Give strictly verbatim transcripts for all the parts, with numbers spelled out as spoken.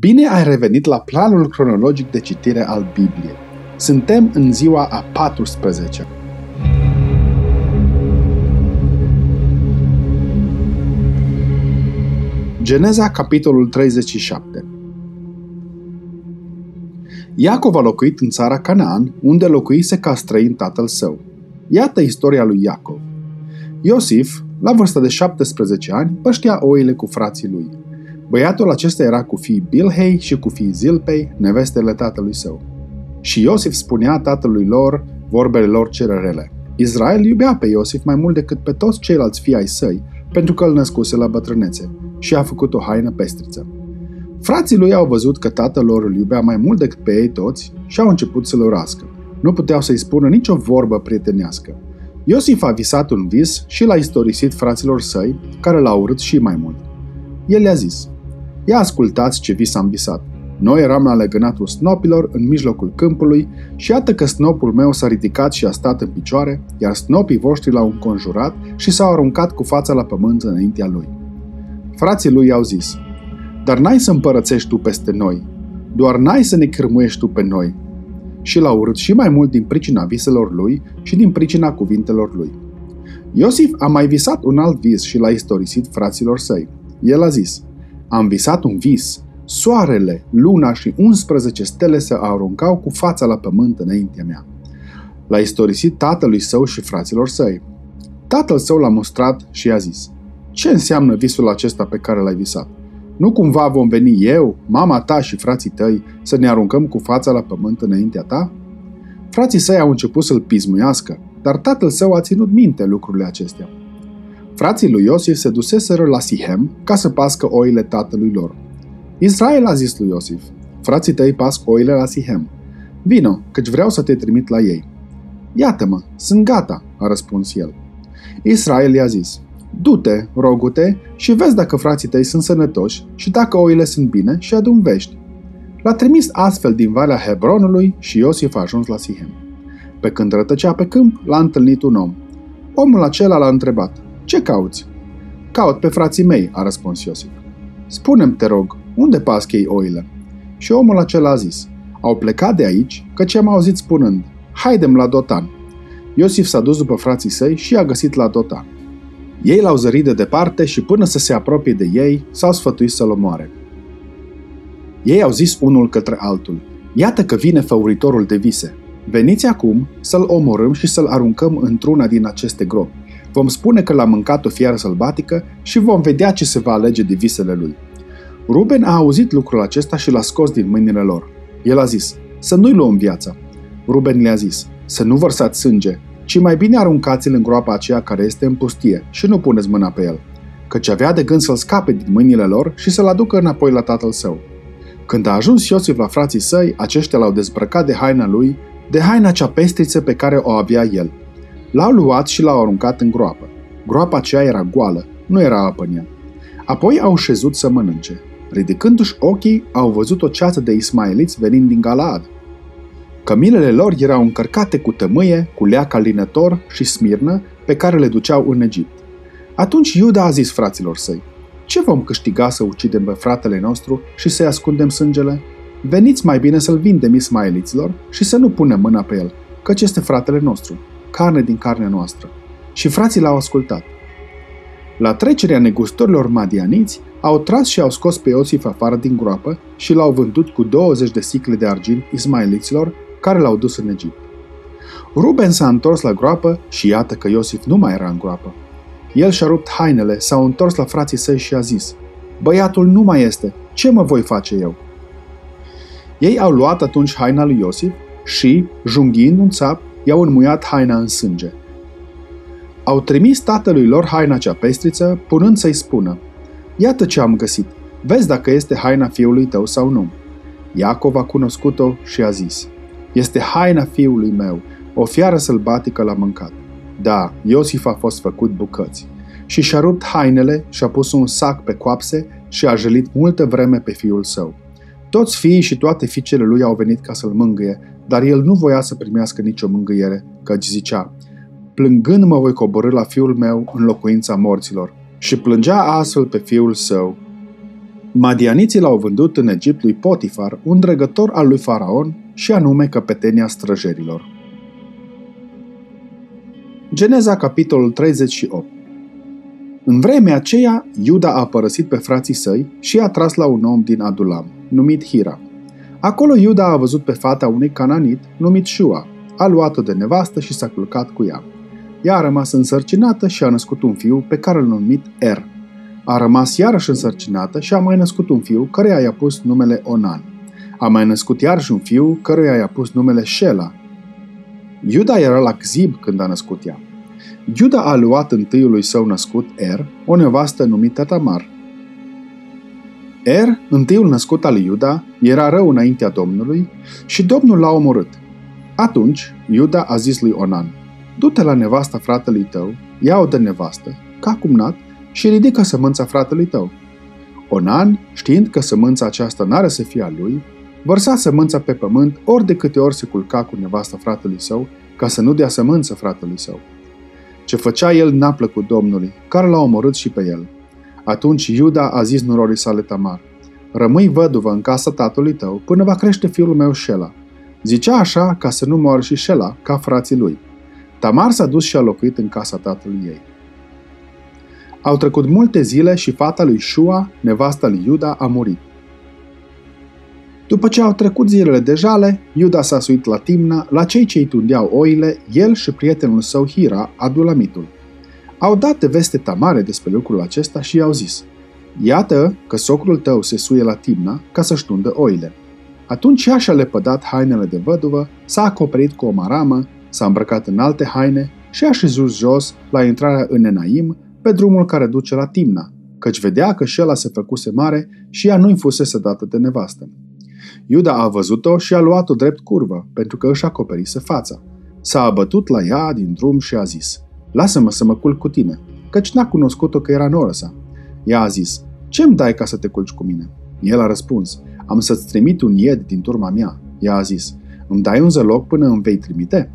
Bine ai revenit la planul cronologic de citire al Bibliei. Suntem în ziua a patruzeci. Geneza, capitolul treizeci și șapte. Iacov a locuit în țara Canaan, unde locuise ca străin tatăl său. Iată istoria lui Iacov. Iosif, la vârsta de șaptesprezece ani, păștea oile cu frații lui. Băiatul acesta era cu fiii Bilhei și cu fiii Zilpei, nevestele tatălui său. Și Iosif spunea tatălui lor vorbele lor cele rele. Israel iubea pe Iosif mai mult decât pe toți ceilalți fii ai săi, pentru că îl născuse la bătrânețe și a făcut o haină pestriță. Frații lui au văzut că tatăl lor îl iubea mai mult decât pe ei toți și au început să-l urască. Nu puteau să-i spună nicio vorbă prietenească. Iosif a visat un vis și l-a istorisit fraților săi, care l-au urât și mai mult. El le-a zis: „Ia ascultați ce vis am visat. Noi eram la legănatul snopilor în mijlocul câmpului și iată că snopul meu s-a ridicat și a stat în picioare, iar snopii voștri l-au înconjurat și s-au aruncat cu fața la pământ înaintea lui.” Frații lui i-au zis: „Dar n-ai să împărățești tu peste noi, doar n-ai să ne cârmuiești tu pe noi.” Și l-a urât și mai mult din pricina viselor lui și din pricina cuvintelor lui. Iosif a mai visat un alt vis și l-a istorisit fraților săi. El a zis: „Am visat un vis. Soarele, luna și unsprezece stele se aruncau cu fața la pământ înaintea mea.” L-a istorisit tatălui său și fraților săi. Tatăl său l-a mustrat și i-a zis: „Ce înseamnă visul acesta pe care l-ai visat? Nu cumva vom veni eu, mama ta și frații tăi să ne aruncăm cu fața la pământ înaintea ta?” Frații săi au început să-l pismuiască, dar tatăl său a ținut minte lucrurile acestea. Frații lui Iosif se duseseră la Sihem ca să pască oile tatălui lor. Israel a zis lui Iosif: „Frații tăi pasc oile la Sihem. Vino, căci vreau să te trimit la ei.” „Iată-mă, sunt gata”, a răspuns el. Israel i-a zis: „Du-te, rogu-te, și vezi dacă frații tăi sunt sănătoși și dacă oile sunt bine și adu-mi vești.” L-a trimis astfel din Valea Hebronului și Iosif a ajuns la Sihem. Pe când rătăcea pe câmp, l-a întâlnit un om. Omul acela l-a întrebat: „Ce cauți?” „Caut pe frații mei”, a răspuns Iosif. „Spune-mi, te rog, unde pasc ei oile?” Și omul acela a zis: „Au plecat de aici, căci am auzit spunând: haidem la Dotan.” Iosif s-a dus după frații săi și i-a găsit la Dotan. Ei l-au zărit de departe și până să se apropie de ei, s-au sfătuit să-l omoare. Ei au zis unul către altul: „Iată că vine făuritorul de vise. Veniți acum să-l omorâm și să-l aruncăm într-una din aceste gropi. Vom spune că l-a mâncat o fiară sălbatică și vom vedea ce se va alege de visele lui.” Ruben a auzit lucrul acesta și l-a scos din mâinile lor. El a zis: „Să nu-i luăm viața.” Ruben le-a zis: „Să nu vărsați sânge, ci mai bine aruncați-l în groapa aceea care este în pustie și nu puneți mâna pe el.” Căci avea de gând să-l scape din mâinile lor și să-l aducă înapoi la tatăl său. Când a ajuns Iosif la frații săi, aceștia l-au dezbrăcat de haina lui, de haina cea pestriță pe care o avea el. L-au luat și l-au aruncat în groapă. Groapa aceea era goală, nu era apă în ea. Apoi au șezut să mănânce. Ridicându-și ochii, au văzut o ceață de ismaeliți venind din Galaad. Cămilele lor erau încărcate cu tămâie, cu leac alinător și smirnă pe care le duceau în Egipt. Atunci Iuda a zis fraților săi: „Ce vom câștiga să ucidem pe fratele nostru și să-i ascundem sângele? Veniți mai bine să-l vindem ismaeliților și să nu punem mâna pe el, căci este fratele nostru, carne din carnea noastră.” Și frații l-au ascultat. La trecerea negustorilor madianiți, au tras și au scos pe Iosif afară din groapă și l-au vândut cu douăzeci de sicle de argint ismaeliților, care l-au dus în Egipt. Ruben s-a întors la groapă și iată că Iosif nu mai era în groapă. El și-a rupt hainele, s-a întors la frații săi și a zis: „Băiatul nu mai este, ce mă voi face eu?” Ei au luat atunci haina lui Iosif și, junghiind un țap, i-au înmuiat haina în sânge. Au trimis tatălui lor haina cea pestriță, punând să-i spună: „Iată ce am găsit, vezi dacă este haina fiului tău sau nu.” Iacov a cunoscut-o și a zis: „Este haina fiului meu, o fiară sălbatică l-a mâncat.” Da, Iosif a fost făcut bucăți. Și și-a rupt hainele, și-a pus un sac pe coapse și a jălit multă vreme pe fiul său. Toți fiii și toate fiicele lui au venit ca să-l mângâie, dar el nu voia să primească nicio mângâiere, căci zicea: „Plângând mă voi coborî la fiul meu în locuința morților.” Și plângea astfel pe fiul său. Madianiții l-au vândut în Egipt lui Potifar, un dregător al lui Faraon, și anume căpetenia străjerilor. Geneza, capitolul treizeci și opt. În vremea aceea, Iuda a părăsit pe frații săi și a tras la un om din Adulam, numit Hira. Acolo Iuda a văzut pe fata unui cananit, numit Shua, a luat-o de nevastă și s-a culcat cu ea. Ea a rămas însărcinată și a născut un fiu pe care l-a numit Er. A rămas iarăși însărcinată și a mai născut un fiu, căreia i-a pus numele Onan. A mai născut iarăși un fiu, căruia i-a pus numele Shela. Iuda era la Gzib când a născut ea. Iuda a luat întâiului său născut, Er, o nevastă numită Tamar. Er, întâiul născut al Iuda, era rău înaintea Domnului și Domnul l-a omorât. Atunci, Iuda a zis lui Onan: du-te la nevasta fratelui tău, ia-o de nevastă, ca cumnat, și ridică sămânța fratelui tău. Onan, știind că sămânța aceasta n-are să fie a lui, vărsa sămânța pe pământ ori de câte ori se culca cu nevasta fratelui său, ca să nu dea sămânță fratelui său. Ce făcea el n-a plăcut Domnului, care l-a omorât și pe el. Atunci Iuda a zis nurorii sale Tamar: rămâi văduvă în casa tatălui tău până va crește fiul meu Shela. Zicea așa ca să nu moară și Shela ca frații lui. Tamar s-a dus și a locuit în casa tatălui ei. Au trecut multe zile și fata lui Shua, nevasta lui Iuda, a murit. După ce au trecut zilele de jale, Iuda s-a suit la Timna, la cei ce-i tundeau oile, el și prietenul său Hira, Adulamitul. Au dat de veste Tamare despre lucrul acesta și i-au zis: iată că socrul tău se suie la Timna ca să-și tundă oile. Atunci ea și-a lepădat hainele de văduvă, s-a acoperit cu o maramă, s-a îmbrăcat în alte haine și a șezut jos la intrarea în Enaim, pe drumul care duce la Timna, căci vedea că Shela se făcuse mare și ea nu-i fusese dată de nevastă. Iuda a văzut-o și a luat-o drept curvă, pentru că își acoperise fața. S-a abătut la ea din drum și a zis: lasă-mă să mă culc cu tine, căci n-a cunoscut-o că era noră sa. Ea a zis: ce-mi dai ca să te culci cu mine? El a răspuns: am să-ți trimit un ied din turma mea. Ea a zis: îmi dai un zăloc până îmi vei trimite?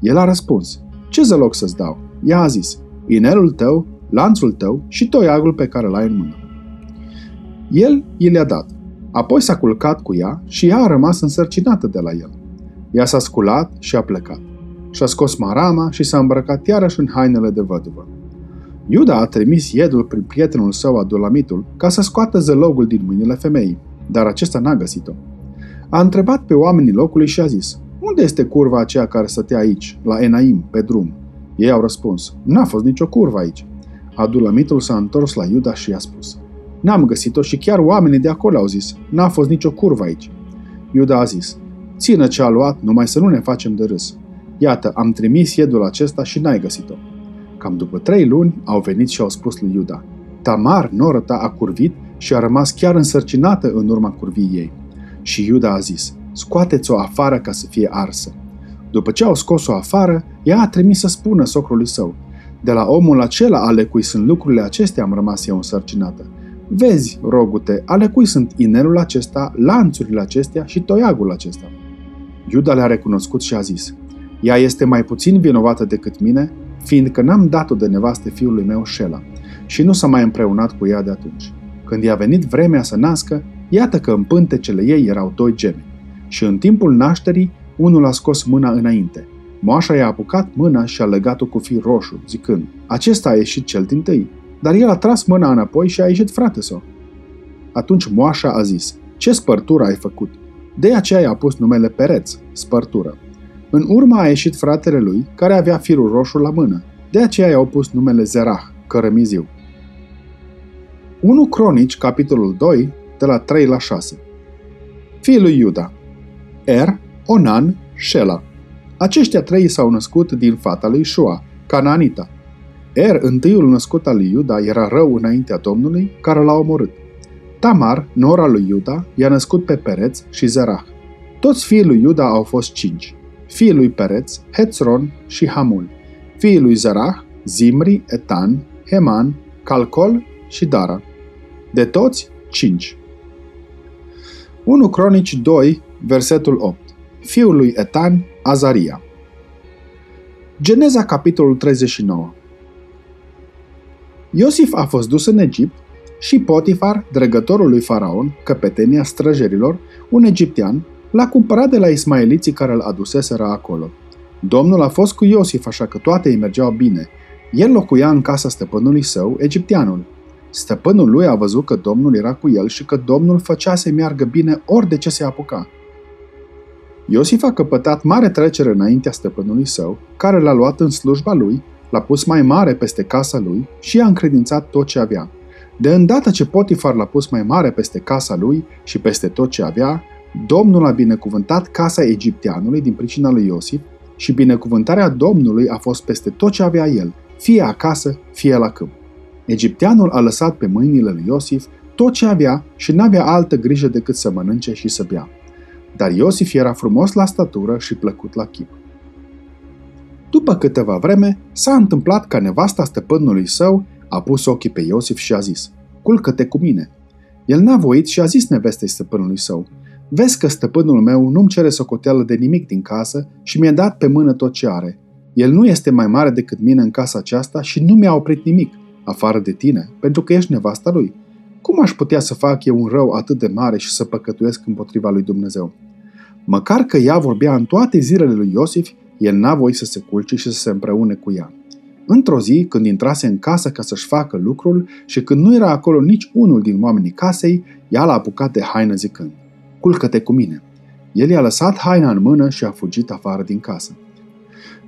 El a răspuns: ce zăloc să-ți dau? Ea a zis: inelul tău, lanțul tău și toiagul pe care l-ai în mână. El i le-a dat. Apoi s-a culcat cu ea și ea a rămas însărcinată de la el. Ea s-a sculat și a plecat. Și-a scos marama și s-a îmbrăcat iarăși în hainele de văduvă. Iuda a trimis iedul prin prietenul său Adulamitul ca să scoată zălogul din mâinile femeii, dar acesta n-a găsit-o. A întrebat pe oamenii locului și a zis: unde este curva aceea care stătea aici, la Enaim, pe drum? Ei au răspuns: n-a fost nicio curvă aici. Adulamitul s-a întors la Iuda și i-a spus: n-am găsit-o și chiar oamenii de acolo au zis: n-a fost nicio curvă aici. Iuda a zis: țină ce a luat, numai să nu ne facem de râs. Iată, am trimis iedul acesta și n-ai găsit-o. Cam după trei luni au venit și au spus lui Iuda: Tamar, noră ta, a curvit și a rămas chiar însărcinată în urma curvii ei. Și Iuda a zis: scoateți-o afară ca să fie arsă. După ce au scos-o afară, ea a trimis să spună socrului său: de la omul acela ale cui sunt lucrurile acestea am rămas eu însărcinată. Vezi, rogute, ale cui sunt inelul acesta, lanțurile acestea și toiagul acesta. Iuda le-a recunoscut și a zis: ea este mai puțin vinovată decât mine, fiindcă n-am dat-o de nevastă fiului meu Shela, și nu s-a mai împreunat cu ea de atunci. Când i-a venit vremea să nască, iată că în pântecele ei erau doi gemeni. Și în timpul nașterii, unul a scos mâna înainte. Moașa i-a apucat mâna și a legat-o cu fir roșu, zicând: acesta a ieșit cel dintâi. Dar el a tras mâna înapoi și a ieșit frate său. Atunci moașa a zis: ce spărtură ai făcut? De aceea i-a pus numele Pereț, spărtură. În urma a ieșit fratele lui, care avea firul roșu la mână. De aceea i-au pus numele Zerah, cărămiziu. Întâi Cronici, capitolul doi, de la trei la șase. Fiii lui Iuda: Er, Onan, Shela. Aceștia trei s-au născut din fata lui Shua, cananita. Er, întâiul născut al lui Iuda, era rău înaintea Domnului, care l-a omorât. Tamar, nora lui Iuda, i-a născut pe Pereț și Zerah. Toți fiii lui Iuda au fost cinci. Fiii lui Pereț, Hezron și Hamul. Fiii lui Zerah, Zimri, Etan, Eman, Calcol și Dara. De toți, cinci. Întâi Cronici doi, versetul opt. Fiul lui Etan, Azaria. Geneza, capitolul treizeci și nouă. Iosif a fost dus în Egipt, și Potifar, dregătorul lui Faraon, căpetenia străjerilor, un egiptean, l-a cumpărat de la ismaeliții care îl aduseseră acolo. Domnul a fost cu Iosif, așa că toate îi mergeau bine. El locuia în casa stăpânului său, egipteanul. Stăpânul lui a văzut că Domnul era cu el și că Domnul făcea să-i meargă bine ori de ce se apuca. Iosif a căpătat mare trecere înaintea stăpânului său, care l-a luat în slujba lui, l-a pus mai mare peste casa lui și i-a încredințat tot ce avea. De îndată ce Potifar l-a pus mai mare peste casa lui și peste tot ce avea, Domnul a binecuvântat casa egipteanului din pricina lui Iosif și binecuvântarea Domnului a fost peste tot ce avea el, fie acasă, fie la câmp. Egipteanul a lăsat pe mâinile lui Iosif tot ce avea și n-avea altă grijă decât să mănânce și să bea. Dar Iosif era frumos la statură și plăcut la chip. După câteva vreme, s-a întâmplat ca nevasta stăpânului său a pus ochii pe Iosif și a zis: "Culcă-te cu mine." El n-a voit și a zis nevestei stăpânului său: "Vezi că stăpânul meu nu-mi cere socoteală de nimic din casă și mi-a dat pe mână tot ce are. El nu este mai mare decât mine în casa aceasta și nu mi-a oprit nimic, afară de tine, pentru că ești nevasta lui. Cum aș putea să fac eu un rău atât de mare și să păcătuiesc împotriva lui Dumnezeu?" Măcar că ea vorbea în toate zilele lui Iosif, el n-a voit să se culce și să se împreune cu ea. Într-o zi, când intrase în casă ca să-și facă lucrul și când nu era acolo nici unul din oamenii casei, ea l-a apucat de haină zicând: "Culcă-te cu mine." El i-a lăsat haina în mână și a fugit afară din casă.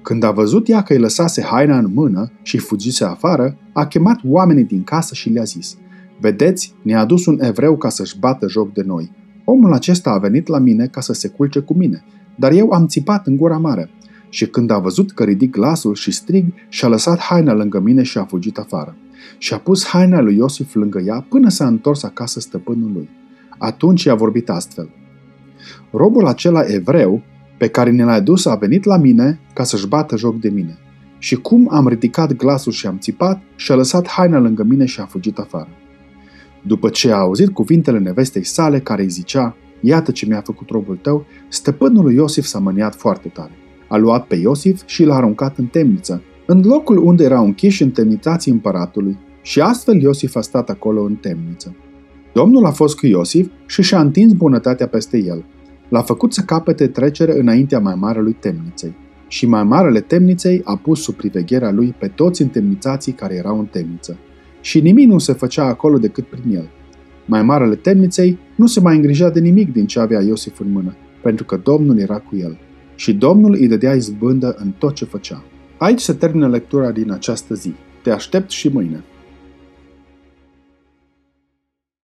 Când a văzut ea că îi lăsase haina în mână și fugise afară, a chemat oamenii din casă și le-a zis: "Vedeți, ne-a adus un evreu ca să-și bată joc de noi. Omul acesta a venit la mine ca să se culce cu mine, dar eu am țipat în gura mare. Și când a văzut că ridic glasul și strig, și-a lăsat haina lângă mine și a fugit afară. Și-a pus haina lui Iosif lângă ea până s-a întors acasă stăpânului." Atunci i-a vorbit astfel: "Robul acela evreu pe care ne l-a adus a venit la mine ca să-și bată joc de mine. Și cum am ridicat glasul și am țipat, și-a lăsat haina lângă mine și a fugit afară." După ce a auzit cuvintele nevestei sale care îi zicea: "Iată ce mi-a făcut robul tău", stăpânul lui Iosif s-a mâniat foarte tare. A luat pe Iosif și l-a aruncat în temniță, în locul unde erau închiși întemnițații împăratului, și astfel Iosif a stat acolo în temniță. Domnul a fost cu Iosif și și-a întins bunătatea peste el. L-a făcut să capete trecere înaintea mai marelui temniței. Și mai marele temniței a pus sub privegherea lui pe toți întemnițații care erau în temniță. Și nimic nu se făcea acolo decât prin el. Mai marele temniței nu se mai îngrija de nimic din ce avea Iosif în mână, pentru că Domnul era cu el. Și Domnul îi dădea izbândă în tot ce făcea. Aici se termină lectura din această zi. Te aștept și mâine.